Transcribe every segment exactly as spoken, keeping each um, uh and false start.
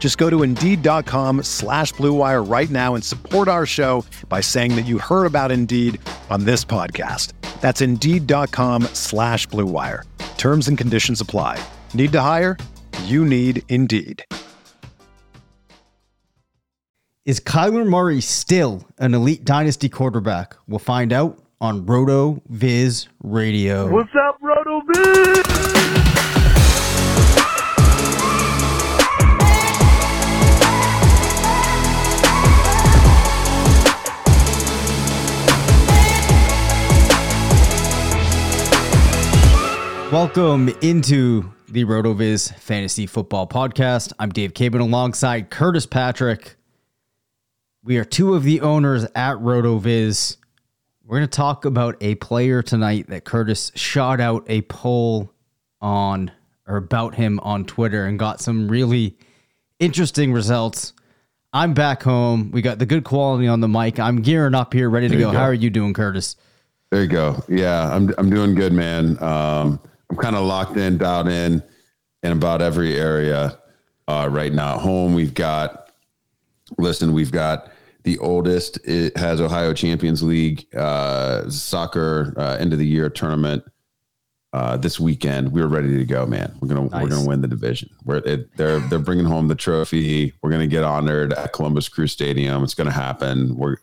Just go to Indeed.com slash Blue Wire right now and support our show by saying that you heard about Indeed on this podcast. That's Indeed.com slash Blue Wire. Terms and conditions apply. Need to hire? You need Indeed. Is Kyler Murray still an elite dynasty quarterback? We'll find out on RotoViz Radio. What's up, RotoViz? Welcome into the RotoViz Fantasy Football Podcast. I'm Dave Caban alongside Curtis Patrick. We are two of the owners at RotoViz. We're going to talk about a player tonight that Curtis shot out a poll on or about him on Twitter and got some really interesting results. I'm back home. We got the good quality on the mic. I'm gearing up here, ready to go. go. How are you doing, Curtis? There you go. Yeah, I'm I'm doing good, man. Um, I'm kind of locked in, dialed in, in about every area uh, right now. At home, we've got, listen, we've got the oldest. It has Ohio Champions League uh, soccer uh, end of the year tournament uh, this weekend. We're ready to go, man. We're gonna nice. we're gonna win the division. We're it, they're they're bringing home the trophy. We're gonna get honored at Columbus Crew Stadium. It's gonna happen. We're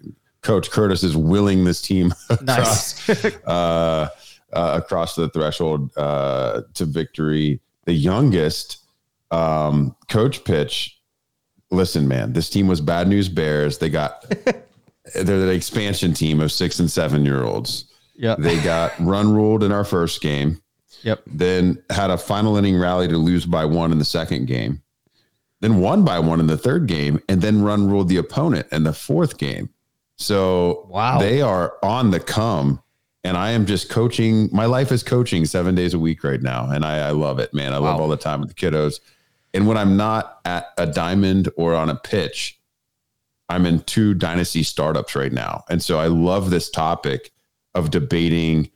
Coach Curtis is willing this team across. Nice. uh, Uh, across the threshold uh, to victory. The youngest um, coach pitch. Listen, man, this team was Bad News Bears. They got, they're the expansion team of six and seven year olds. Yeah. They got run ruled in our first game. Yep. Then had a final inning rally to lose by one in the second game. Then won by one in the third game and then run ruled the opponent in the fourth game. So wow. They are on the come. And I am just coaching. My life is coaching seven days a week right now. And I, I love it, man. I love wow. all the time with the kiddos. And when I'm not at a diamond or on a pitch, I'm in two dynasty startups right now. And so I love this topic of debating,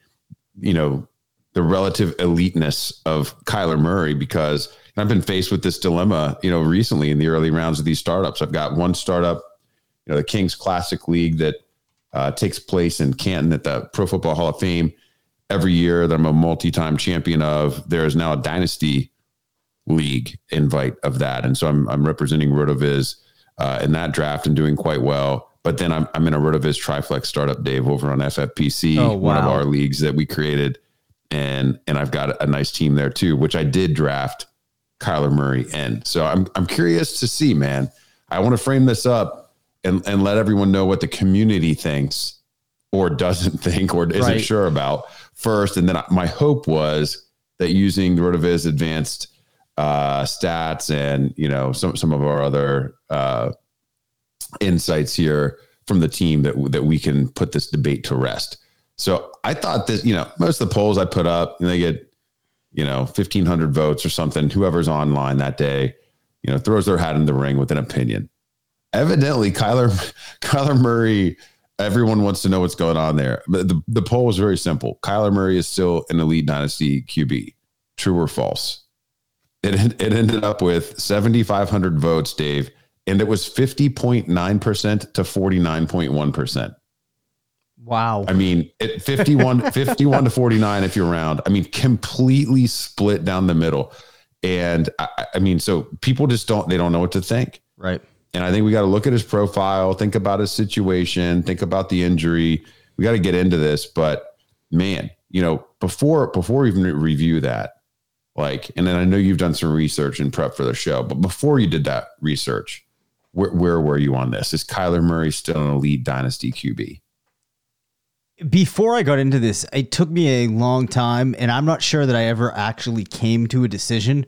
you know, the relative eliteness of Kyler Murray, because I've been faced with this dilemma, you know, recently in the early rounds of these startups. I've got one startup, you know, the Kings Classic League that, Uh, takes place in Canton at the Pro Football Hall of Fame every year that I'm a multi-time champion of. There is now a Dynasty League invite of that. And so I'm I'm representing RotoViz uh, in that draft and doing quite well. But then I'm I'm in a RotoViz Triflex startup, Dave, over on F F P C, oh, wow. one of our leagues that we created. And and I've got a nice team there too, which I did draft Kyler Murray in. So I'm I'm curious to see, man. I want to frame this up And, and let everyone know what the community thinks or doesn't think or isn't right. sure about first. And then I, my hope was that using the RotoViz advanced uh, stats and, you know, some, some of our other uh, insights here from the team that, that we can put this debate to rest. So I thought that, you know, most of the polls I put up and they get, you know, fifteen hundred votes or something, whoever's online that day, you know, throws their hat in the ring with an opinion. Evidently, Kyler, Kyler Murray, everyone wants to know what's going on there. But the, the poll was very simple. Kyler Murray is still an elite dynasty Q B. True or false? It it ended up with seventy-five hundred votes, Dave, and it was fifty point nine percent to forty-nine point one percent. Wow. I mean, it fifty-one, fifty-one to forty-nine if you're round. I mean, completely split down the middle. And I, I mean, so people just don't, they don't know what to think. Right. And I think we got to look at his profile, think about his situation, think about the injury. We got to get into this, but man, you know, before before we even review that, like, and then I know you've done some research and prep for the show, but before you did that research, where, where were you on this? Is Kyler Murray still an elite dynasty Q B? Before I got into this, it took me a long time, and I'm not sure that I ever actually came to a decision.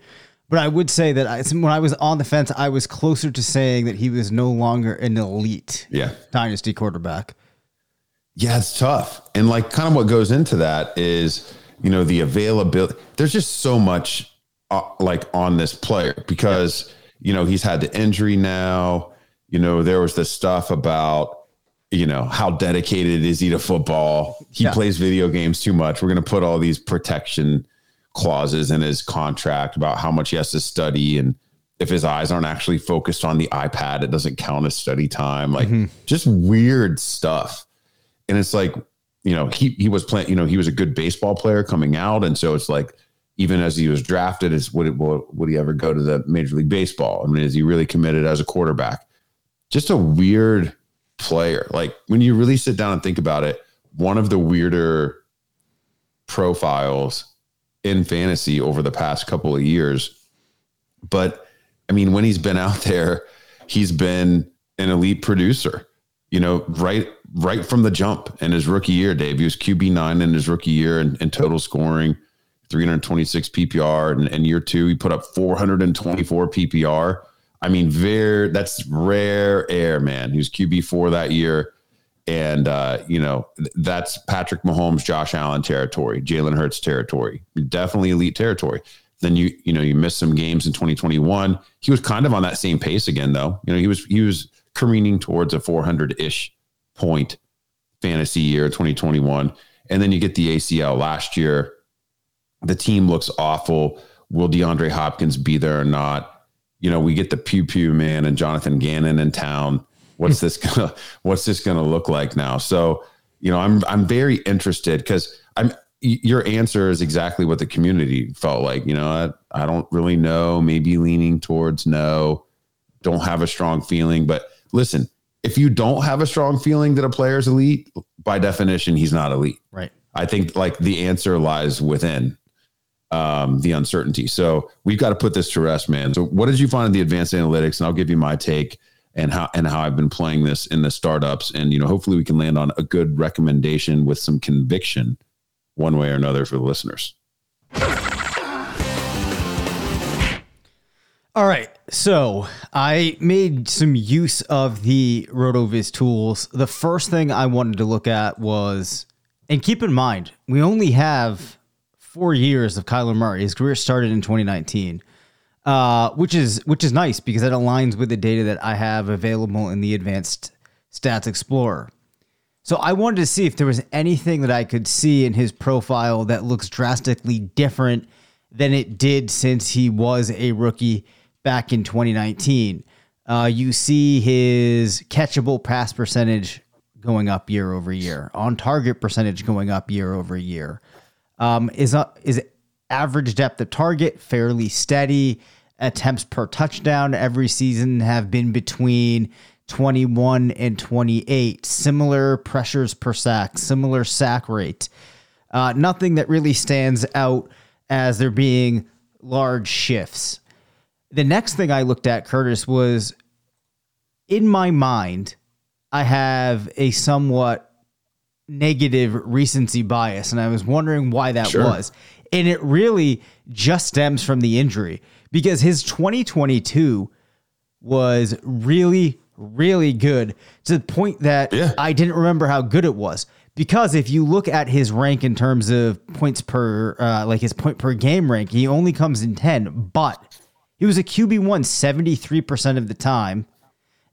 But I would say that I, when I was on the fence, I was closer to saying that he was no longer an elite yeah. dynasty quarterback. Yeah, it's tough. And like kind of what goes into that is, you know, the availability. There's just so much uh, like on this player because, yeah. you know, he's had the injury now. You know, there was this stuff about, you know, how dedicated is he to football? He yeah. plays video games too much. We're going to put all these protection clauses in his contract about how much he has to study. And if his eyes aren't actually focused on the iPad, it doesn't count as study time. Like mm-hmm. just weird stuff. And it's like, you know, he, he was playing, you know, he was a good baseball player coming out. And so it's like, even as he was drafted, is would, it, would, would he ever go to the Major League Baseball? I mean, is he really committed as a quarterback? Just a weird player. Like when you really sit down and think about it, one of the weirder profiles in fantasy over the past couple of years. But I mean, when he's been out there, he's been an elite producer, you know, right, right from the jump. In his rookie year, Dave, he was Q B nine in his rookie year and, and total scoring three twenty-six P P R. And, and year two, he put up four twenty-four P P R. I mean, very, that's rare air, man. He was Q B four that year. And, uh, you know, that's Patrick Mahomes, Josh Allen territory, Jalen Hurts territory, definitely elite territory. Then you, you know, you missed some games in twenty twenty-one. He was kind of on that same pace again, though. You know, he was, he was careening towards a four hundred-ish point fantasy year, twenty twenty-one. And then you get the A C L last year. The team looks awful. Will DeAndre Hopkins be there or not? You know, we get the pew pew man and Jonathan Gannon in town. What's this gonna What's this gonna look like now? So, you know, I'm I'm very interested because I'm. Your answer is exactly what the community felt like. You know, I, I don't really know. Maybe leaning towards no. Don't have a strong feeling. But listen, if you don't have a strong feeling that a player's elite, by definition, he's not elite. Right. I think like the answer lies within um the uncertainty. So we've got to put this to rest, man. So what did you find in the advanced analytics? And I'll give you my take and how and how I've been playing this in the startups. And, you know, hopefully we can land on a good recommendation with some conviction one way or another for the listeners. All right. So I made some use of the RotoViz tools. The first thing I wanted to look at was, and keep in mind, we only have four years of Kyler Murray. His career started in twenty nineteen, uh, which is which is nice because that aligns with the data that I have available in the Advanced Stats Explorer. So I wanted to see if there was anything that I could see in his profile that looks drastically different than it did since he was a rookie back in twenty nineteen. Uh, you see his catchable pass percentage going up year over year, on target percentage going up year over year. Um, is uh, is average depth of target fairly steady? Attempts per touchdown every season have been between twenty-one and twenty-eight. Similar pressures per sack, similar sack rate. Uh, nothing that really stands out as there being large shifts. The next thing I looked at, Curtis, was in my mind, I have a somewhat negative recency bias, and I was wondering why that sure. was. And it really just stems from the injury, because his twenty twenty-two was really, really good to the point that yeah. I didn't remember how good it was. Because if you look at his rank in terms of points per, uh, like his point per game rank, he only comes in ten, but he was a Q B one seventy-three percent of the time.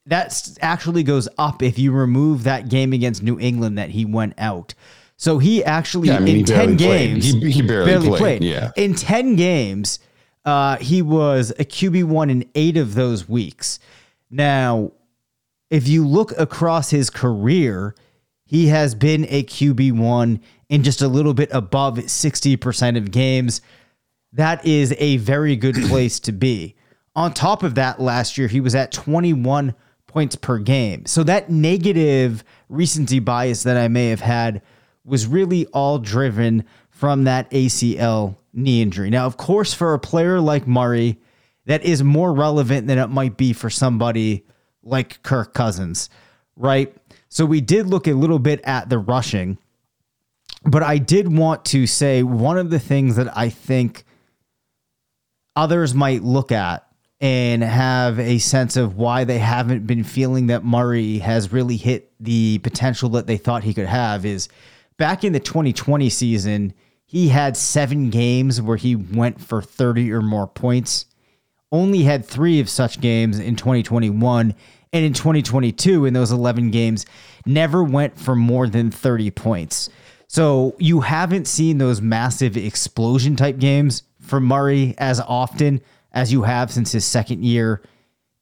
That actually goes up if you remove that game against New England that he went out. So he actually, yeah, I mean, in he ten games, played. He, he barely, barely played. played. Yeah. In ten games, uh, he was a Q B one in eight of those weeks. Now, if you look across his career, he has been a Q B one in just a little bit above sixty percent of games. That is a very good place to be. On top of that, last year, he was at twenty-one points per game. So that negative recency bias that I may have had was really all driven from that A C L knee injury. Now, of course, for a player like Murray, that is more relevant than it might be for somebody like Kirk Cousins, right? So we did look a little bit at the rushing, but I did want to say one of the things that I think others might look at and have a sense of why they haven't been feeling that Murray has really hit the potential that they thought he could have is back in the twenty twenty season, he had seven games where he went for thirty or more points. Only had three of such games in twenty twenty-one, and in twenty twenty-two, in those eleven games, never went for more than thirty points. So you haven't seen those massive explosion type games from Murray as often as you have since his second year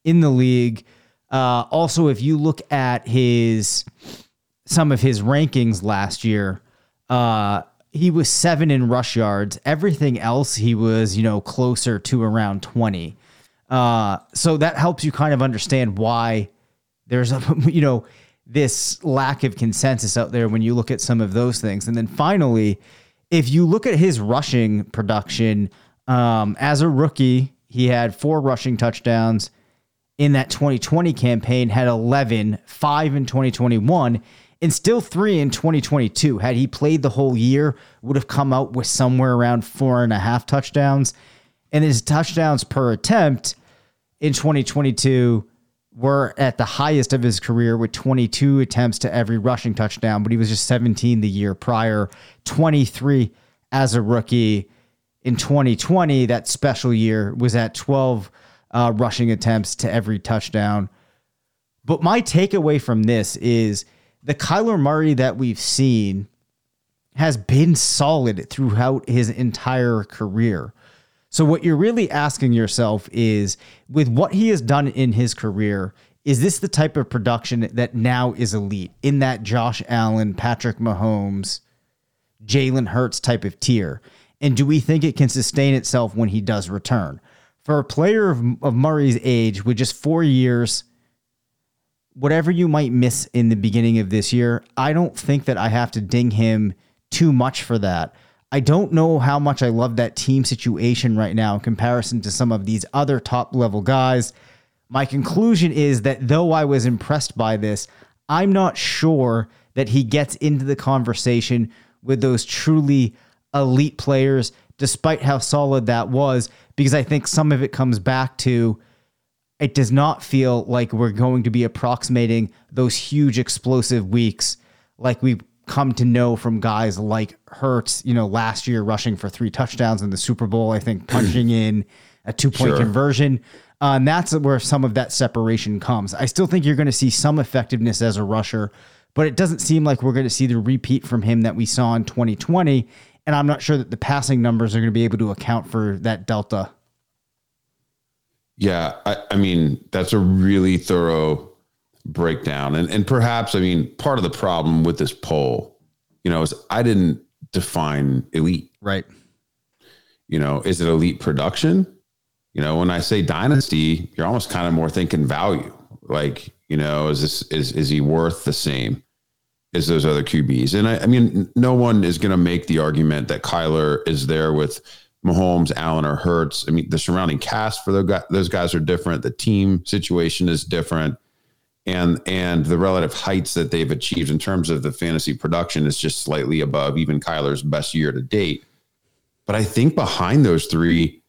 in the league. Uh, also, if you look at his some of his rankings last year, uh, he was seven in rush yards. Everything else, he was, you know, closer to around twenty. Uh, so that helps you kind of understand why there's, a, you know, this lack of consensus out there when you look at some of those things. And then finally, if you look at his rushing production um, as a rookie, he had four rushing touchdowns in that twenty twenty campaign, had eleven, five in twenty twenty-one, and still three in twenty twenty-two. Had he played the whole year, would have come out with somewhere around four and a half touchdowns. And his touchdowns per attempt in twenty twenty-two were at the highest of his career with twenty-two attempts to every rushing touchdown, but he was just seventeen the year prior, twenty-three as a rookie. In twenty twenty, that special year, was at twelve uh, rushing attempts to every touchdown. But my takeaway from this is the Kyler Murray that we've seen has been solid throughout his entire career. So what you're really asking yourself is, with what he has done in his career, is this the type of production that now is elite in that Josh Allen, Patrick Mahomes, Jalen Hurts type of tier? And do we think it can sustain itself when he does return? For a player of, of Murray's age, with just four years, whatever you might miss in the beginning of this year, I don't think that I have to ding him too much for that. I don't know how much I love that team situation right now in comparison to some of these other top level guys. My conclusion is that though I was impressed by this, I'm not sure that he gets into the conversation with those truly elite players, despite how solid that was, because I think some of it comes back to it does not feel like we're going to be approximating those huge explosive weeks like we've come to know from guys like Hurts, you know, last year rushing for three touchdowns in the Super Bowl, I think punching in a two-point sure. conversion. Uh, and that's where some of that separation comes. I still think you're going to see some effectiveness as a rusher, but it doesn't seem like we're going to see the repeat from him that we saw in twenty twenty. And I'm not sure that the passing numbers are going to be able to account for that delta. Yeah, I, I mean, that's a really thorough breakdown. And and perhaps, I mean, part of the problem with this poll, you know, is I didn't define elite. Right. You know, is it elite production? You know, when I say dynasty, you're almost kind of more thinking value. Like, you know, is this, is, is he worth the same as those other Q Bs? And I, I mean, no one is going to make the argument that Kyler is there with Mahomes, Allen, or Hurts. I mean, the surrounding cast for those guys are different. The team situation is different. And and the relative heights that they've achieved in terms of the fantasy production is just slightly above even Kyler's best year to date. But I think behind those three,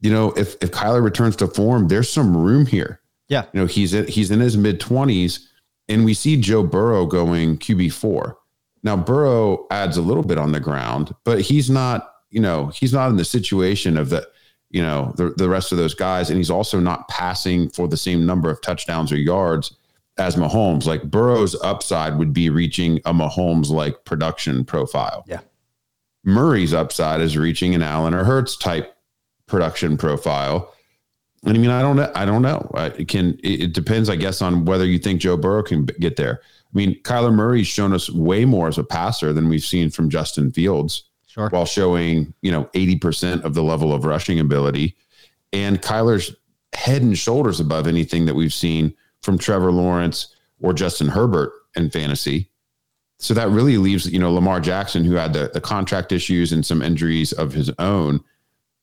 you know, if if Kyler returns to form, there's some room here. Yeah, you know, he's in, he's in his mid twenties, and we see Joe Burrow going Q B four. Now Burrow adds a little bit on the ground, but he's not, you know, he's not in the situation of the, you know, the the rest of those guys, and he's also not passing for the same number of touchdowns or yards as Mahomes. Like Burrow's upside would be reaching a Mahomes like production profile. Yeah. Murray's upside is reaching an Allen or Hurts type production profile. And I mean, I don't know. I don't know. It can, it depends, I guess, on whether you think Joe Burrow can get there. I mean, Kyler Murray's shown us way more as a passer than we've seen from Justin Fields, sure, while showing, you know, eighty percent of the level of rushing ability. And Kyler's head and shoulders above anything that we've seen from Trevor Lawrence or Justin Herbert in fantasy. So that really leaves, you know, Lamar Jackson, who had the, the contract issues and some injuries of his own.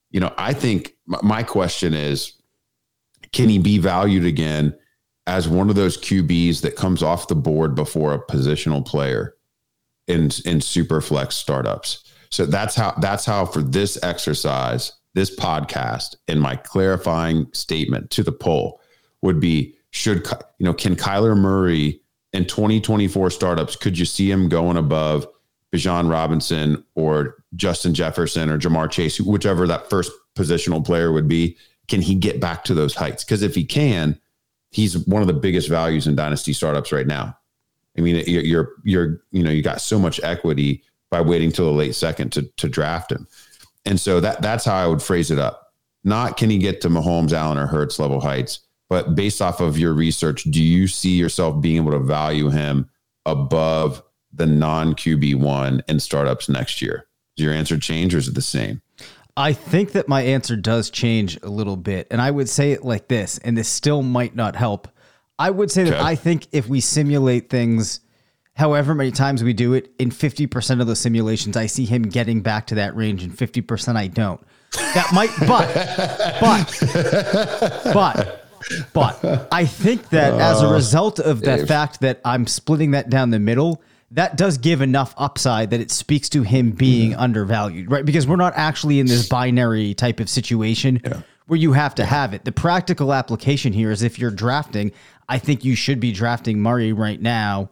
You know, I think my question is, can he be valued again as one of those Q Bs that comes off the board before a positional player in, in super flex startups? So that's how, that's how for this exercise, this podcast, and my clarifying statement to the poll would be, should, you know, can Kyler Murray in twenty twenty-four startups, could you see him going above Bijan Robinson or Justin Jefferson or Ja'Marr Chase, whichever that first positional player would be? Can he get back to those heights? Because if he can, he's one of the biggest values in dynasty startups right now. I mean, you're, you're, you're you know, you got so much equity by waiting till the late second to, to draft him. And so that that's how I would phrase it up. Not can he get to Mahomes, Allen, or Hurts level heights, but based off of your research, do you see yourself being able to value him above the non-Q B one in startups next year? Does your answer change or is it the same? I think that my answer does change a little bit. And I would say it like this, and this still might not help. I would say okay. that I think if we simulate things however many times we do it, in fifty percent of those simulations, I see him getting back to that range, and fifty percent I don't. That might, but, but, but. But I think that uh, as a result of the Dave. fact that I'm splitting that down the middle, that does give enough upside that it speaks to him being mm-hmm. undervalued, right? Because we're not actually in this binary type of situation yeah. where you have to yeah. have it. The practical application here is if you're drafting, I think you should be drafting Murray right now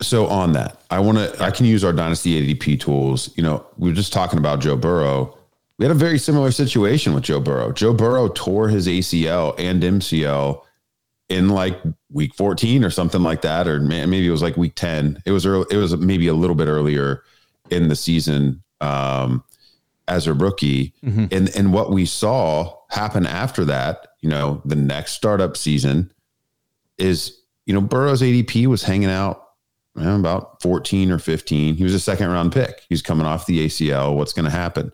So on that, I want to, I can use our Dynasty A D P tools. You know, we were just talking about Joe Burrow. We had a very similar situation with Joe Burrow. Joe Burrow tore his A C L and M C L in like week fourteen or something like that. Or maybe it was like week ten. It was early. It was maybe a little bit earlier in the season um, as a rookie. Mm-hmm. And, and what we saw happen after that, you know, the next startup season is, you know, Burrow's A D P was hanging out about fourteen or fifteen. He was a second round pick. He's coming off the A C L. What's going to happen?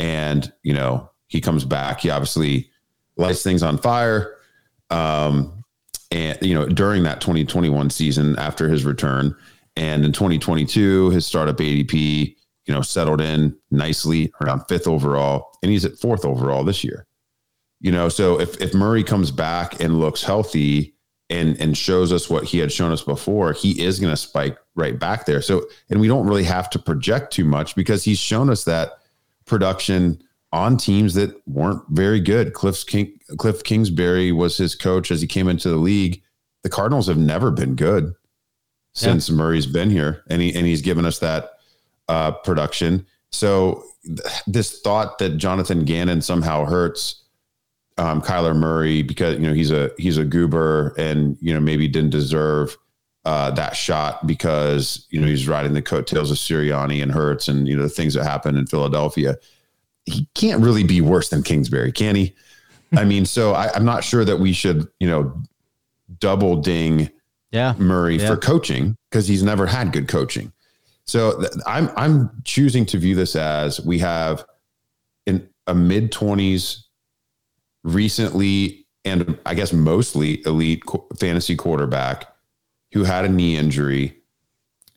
And, you know, he comes back. He obviously lights things on fire. Um, and, you know, during that twenty twenty-one season after his return, and in twenty twenty-two, his startup A D P, you know, settled in nicely around fifth overall. And he's at fourth overall this year, you know? So if, if Murray comes back and looks healthy, and and shows us what he had shown us before, he is going to spike right back there. So, and we don't really have to project too much because he's shown us that production on teams that weren't very good. Cliff's King, Cliff Kingsbury was his coach as he came into the league. The Cardinals have never been good since yeah. Murray's been here, and he and he's given us that uh, production. So th- this thought that Jonathan Gannon somehow hurts Um, Kyler Murray because, you know, he's a, he's a goober and, you know, maybe didn't deserve uh, that shot because, you know, he's riding the coattails of Sirianni and Hurts and, you know, the things that happened in Philadelphia. He can't really be worse than Kingsbury, can he? I mean, so I, I'm not sure that we should, you know, double ding yeah. Murray yeah. for coaching because he's never had good coaching. So th- I'm I'm choosing to view this as we have in a mid-twenties recently and I guess mostly elite co- fantasy quarterback who had a knee injury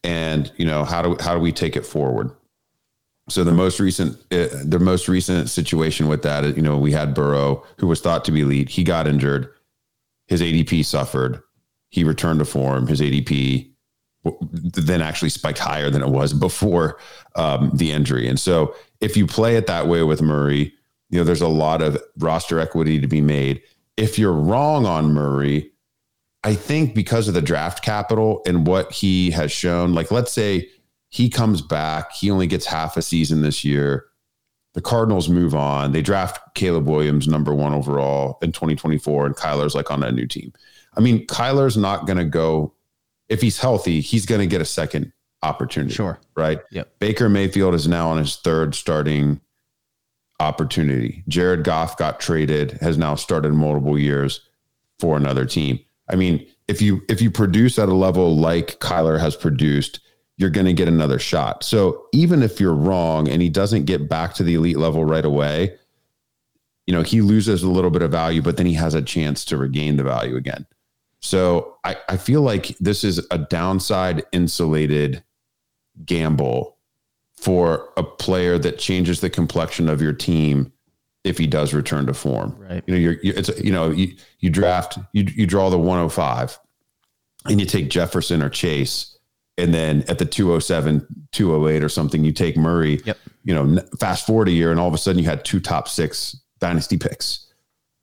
and, you know, how do, how do we take it forward? So the most recent, uh, the most recent situation with that, you know, we had Burrow who was thought to be elite. He got injured. His A D P suffered. He returned to form. His A D P then actually spiked higher than it was before um, the injury. And so if you play it that way with Murray, you know, there's a lot of roster equity to be made. If you're wrong on Murray, I think because of the draft capital and what he has shown, like, let's say he comes back, he only gets half a season this year. The Cardinals move on. They draft Caleb Williams, number one overall in twenty twenty-four. And Kyler's like on a new team. I mean, Kyler's not going to go, if he's healthy, he's going to get a second opportunity. Sure. Right. Yep. Baker Mayfield is now on his third starting opportunity. Jared Goff got traded, has now started multiple years for another team. I mean, if you if you produce at a level like Kyler has produced, you're going to get another shot. So even if you're wrong and he doesn't get back to the elite level right away, you know, he loses a little bit of value, but then he has a chance to regain the value again. So I, I feel like this is a downside insulated gamble for a player that changes the complexion of your team if he does return to form. Right. You know, you're, you, it's, you know, you, you draft, you, you draw the one oh five and you take Jefferson or Chase. And then at the two oh seven, two oh eight or something, you take Murray, yep. you know, fast forward a year and all of a sudden you had two top six dynasty picks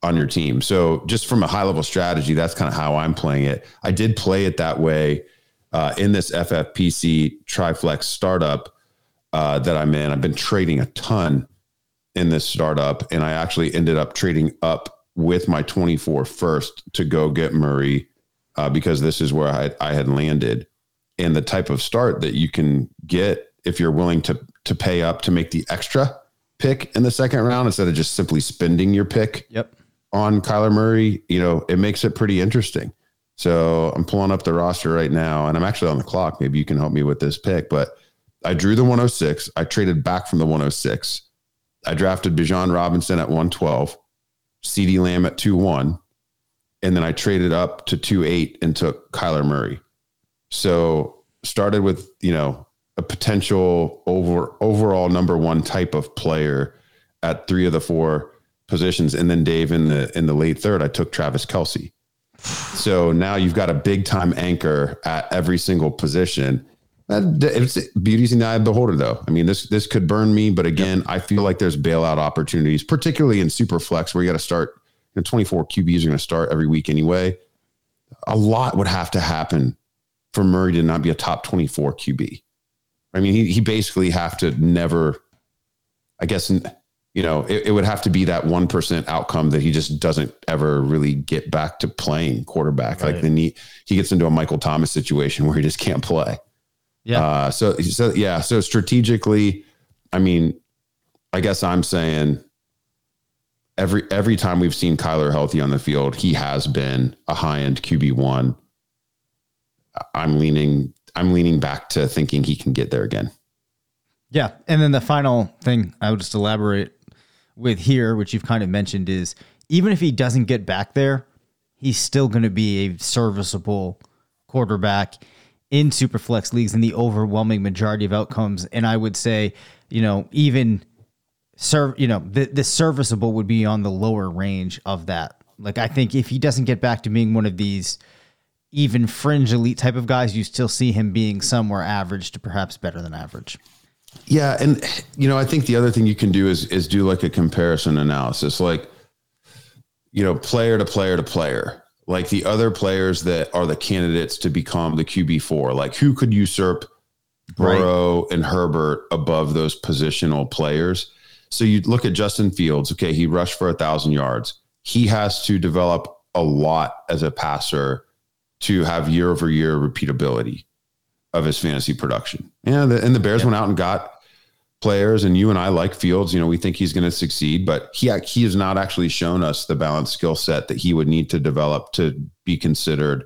on your team. So just from a high level strategy, that's kind of how I'm playing it. I did play it that way uh, in this F F P C Triflex startup uh, that I'm in. I've been trading a ton in this startup, and I actually ended up trading up with my twenty-four first to go get Murray uh, because this is where I, I had landed and the type of start that you can get if you're willing to to pay up to make the extra pick in the second round instead of just simply spending your pick yep. on Kyler Murray. You know, it makes it pretty interesting. So I'm pulling up the roster right now, and I'm actually on the clock. Maybe you can help me with this pick, but I drew the one oh six. I traded back from the one oh six. I drafted Bijan Robinson at one twelve, CeeDee Lamb at two one, and then I traded up to two eight and took Kyler Murray. So started with, you know, a potential over overall number one type of player at three of the four positions. And then Dave, in the in the late third, I took Travis Kelce. So now you've got a big time anchor at every single position. It's beauty's in the eye of the beholder, though. I mean, this this could burn me, but again, yep. I feel like there's bailout opportunities, particularly in super flex where you got to start. You know, twenty-four Q Bs are going to start every week anyway. A lot would have to happen for Murray to not be a top twenty-four Q B. I mean, he he basically have to never, I guess, you know, it, it would have to be that one percent outcome that he just doesn't ever really get back to playing quarterback. Right. Like then he, he gets into a Michael Thomas situation where he just can't play. Yeah. Uh, so, so yeah. So strategically, I mean, I guess I'm saying every, every time we've seen Kyler healthy on the field, he has been a high end Q B one. I'm leaning, I'm leaning back to thinking he can get there again. Yeah. And then the final thing I would just elaborate with here, which you've kind of mentioned, is even if he doesn't get back there, he's still going to be a serviceable quarterback in super flex leagues in the overwhelming majority of outcomes. And I would say, you know, even serve, you know, the, the serviceable would be on the lower range of that. Like, I think if he doesn't get back to being one of these even fringe elite type of guys, you still see him being somewhere average to perhaps better than average. Yeah. And, you know, I think the other thing you can do is, is do like a comparison analysis, like, you know, player to player to player, like the other players that are the candidates to become the Q B four, like who could usurp Burrow right. and Herbert above those positional players. So you look at Justin Fields. Okay. He rushed for a thousand yards. He has to develop a lot as a passer to have year over year repeatability of his fantasy production. Yeah, the, and the Bears yeah. went out and got players, and you and I like Fields. You know, we think he's going to succeed, but he he has not actually shown us the balanced skill set that he would need to develop to be considered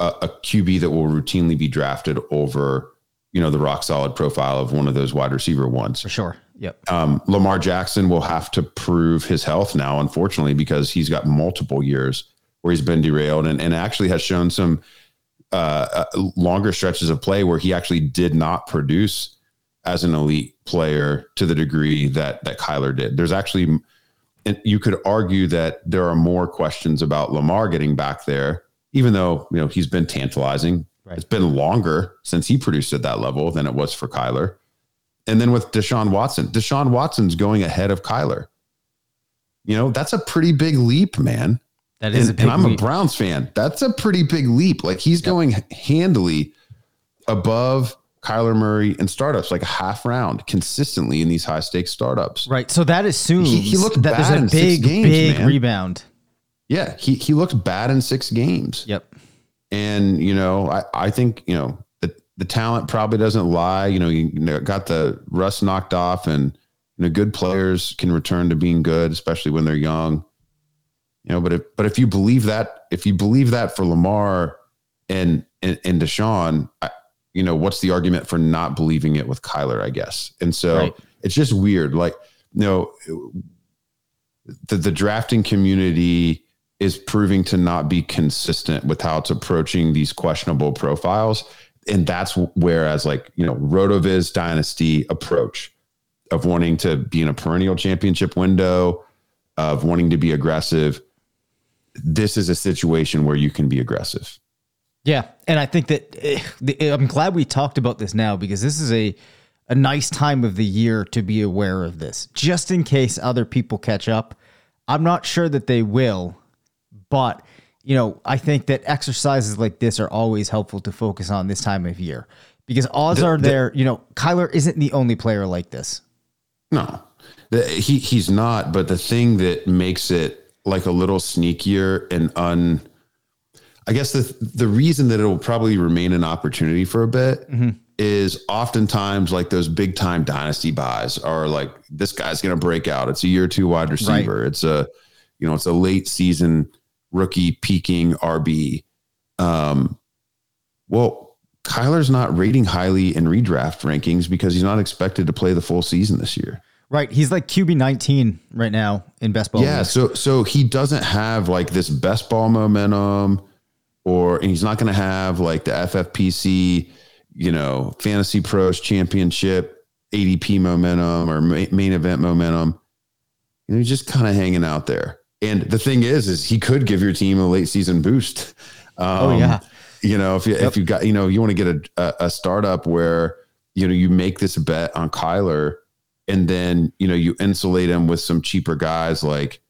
a, a Q B that will routinely be drafted over, you know, the rock solid profile of one of those wide receiver ones. For sure. Yep. Um, Lamar Jackson will have to prove his health now, unfortunately, because he's got multiple years where he's been derailed and, and actually has shown some uh, uh, longer stretches of play where he actually did not produce as an elite player to the degree that, that Kyler did. There's actually, and you could argue that there are more questions about Lamar getting back there, even though, you know, he's been tantalizing. Right. It's been longer since he produced at that level than it was for Kyler. And then with Deshaun Watson, Deshaun Watson's going ahead of Kyler. You know, that's a pretty big leap, man. That is, and, a big and I'm leap. a Browns fan. That's a pretty big leap. Like, he's yep. going handily above Kyler Murray in startups, like a half round consistently in these high stakes startups. Right. So that assumes he, he looked that bad there's a in big, six games, big man. rebound. Yeah. He, he looked bad in six games. Yep. And, you know, I, I think, you know, the talent probably doesn't lie. You know, you got the rust knocked off, and, you know, good players can return to being good, especially when they're young, you know, but if, but if you believe that, if you believe that for Lamar and, and, and Deshaun, I, you know, what's the argument for not believing it with Kyler, I guess. And so right. it's just weird. Like, you know, the, the drafting community is proving to not be consistent with how it's approaching these questionable profiles. And that's where, as like, you know, RotoViz dynasty approach of wanting to be in a perennial championship window, of wanting to be aggressive. This is a situation where you can be aggressive. Yeah. And I think that I'm glad we talked about this now, because this is a, a nice time of the year to be aware of this, just in case other people catch up. I'm not sure that they will, but you know, I think that exercises like this are always helpful to focus on this time of year, because odds the, are there, the, you know, Kyler isn't the only player like this. No, the, he he's not. But the thing that makes it like a little sneakier and un, I guess the, the reason that it will probably remain an opportunity for a bit mm-hmm. is oftentimes like those big time dynasty buys are like, this guy's going to break out. It's a year two wide receiver. Right. It's a, you know, it's a late season rookie peaking R B. Um, well, Kyler's not rating highly in redraft rankings because he's not expected to play the full season this year. Right. He's like Q B nineteen right now in best ball. Yeah. League. So, so he doesn't have like this best ball momentum, or, and he's not going to have like the F F P C, you know, Fantasy Pros Championship A D P momentum or ma- main event momentum. You know, he's just kind of hanging out there. And the thing is, is he could give your team a late season boost. Um, oh yeah, you know, if you, yep. if you got, you know, you want to get a, a startup where, you know, you make this bet on Kyler, and then, you know, you insulate him with some cheaper guys. Like,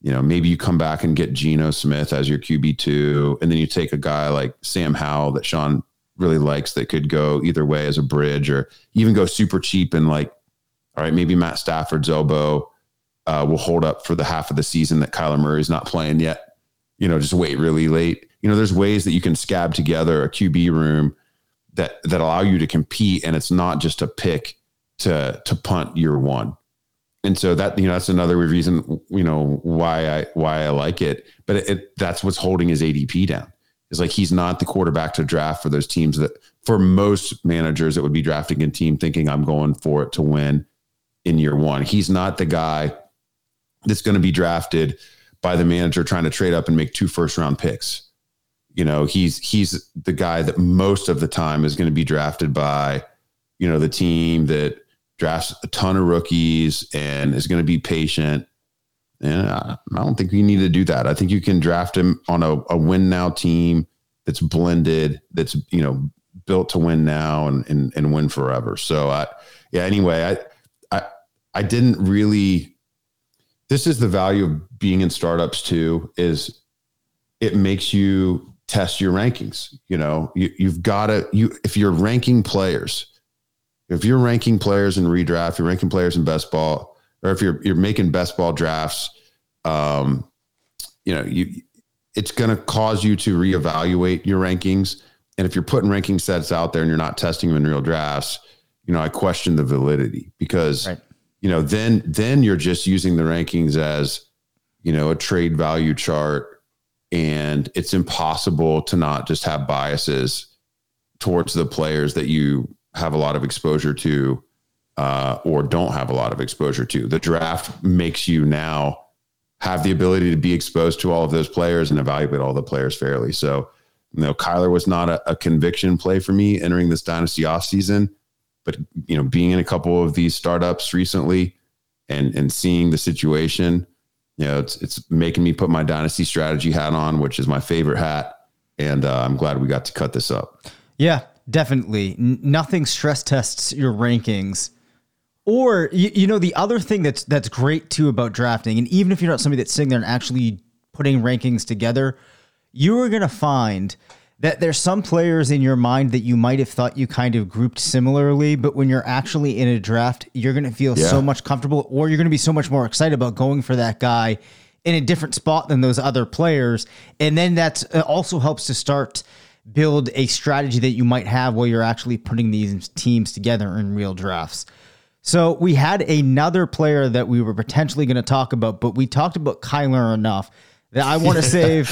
you know, maybe you come back and get Geno Smith as your Q B two. And then you take a guy like Sam Howell that Sean really likes that could go either way as a bridge, or even go super cheap and like, all right, maybe Matt Stafford's elbow Uh, will hold up for the half of the season that Kyler Murray's not playing yet. You know, just wait really late. You know, there's ways that you can scab together a Q B room that that allow you to compete, and it's not just a pick to to punt year one. And so that, you know, that's another reason, you know, why I why I like it. But it, it, that's what's holding his A D P down. It's like he's not the quarterback to draft for those teams that, for most managers, that would be drafting a team thinking I'm going for it to win in year one. He's not the guy that's going to be drafted by the manager trying to trade up and make two first round picks. You know, he's, he's the guy that most of the time is going to be drafted by, you know, the team that drafts a ton of rookies and is going to be patient. And I, I don't think you need to do that. I think you can draft him on a, a win now team that's blended, that's, you know, built to win now and, and, and win forever. So I, yeah, anyway, I, I, I didn't really, this is the value of being in startups too, is it makes you test your rankings. You know, you, you've got to, you, if you're ranking players, if you're ranking players in redraft, you're ranking players in best ball, or if you're, you're making best ball drafts, um, you know, you, it's going to cause you to reevaluate your rankings. And if you're putting ranking sets out there and you're not testing them in real drafts, you know, I question the validity because, right. you know, then, then you're just using the rankings as, you know, a trade value chart, and it's impossible to not just have biases towards the players that you have a lot of exposure to uh, or don't have a lot of exposure to. The draft makes you now have the ability to be exposed to all of those players and evaluate all the players fairly. So, you know, Kyler was not a, a conviction play for me entering this dynasty offseason, but, you know, being in a couple of these startups recently and, and seeing the situation, you know, it's, it's making me put my dynasty strategy hat on, which is my favorite hat. And uh, I'm glad we got to cut this up. Yeah, definitely. N- nothing stress tests your rankings. Or, you, you know, the other thing that's, that's great too about drafting, and even if you're not somebody that's sitting there and actually putting rankings together, you are going to find that there's some players in your mind that you might have thought you kind of grouped similarly, but when you're actually in a draft, you're going to feel yeah. so much comfortable, or you're going to be so much more excited about going for that guy in a different spot than those other players. And then that's uh, also helps to start build a strategy that you might have while you're actually putting these teams together in real drafts. So we had another player that we were potentially going to talk about, but we talked about Kyler enough that I want to save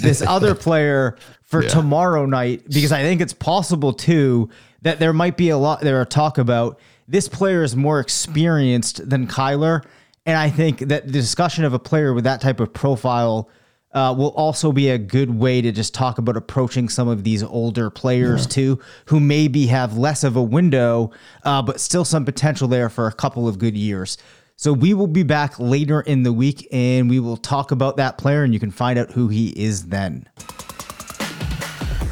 this other player for yeah. tomorrow night, because I think it's possible too that there might be a lot there to talk about. This player is more experienced than Kyler, and I think that the discussion of a player with that type of profile uh, will also be a good way to just talk about approaching some of these older players yeah. too, who maybe have less of a window, uh, but still some potential there for a couple of good years. So we will be back later in the week, and we will talk about that player, and you can find out who he is then.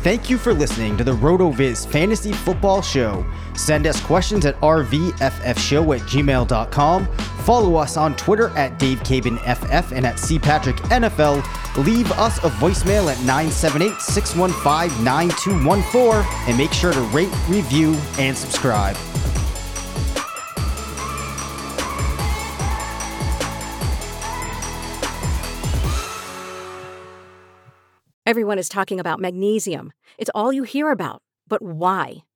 Thank you for listening to the RotoViz Fantasy Football Show. Send us questions at r v f f show at gmail dot com. Follow us on Twitter at Dave Caban F F and at C Patrick N F L. Leave us a voicemail at nine seven eight, six one five, nine two one four, and make sure to rate, review, and subscribe. Everyone is talking about magnesium. It's all you hear about. But why?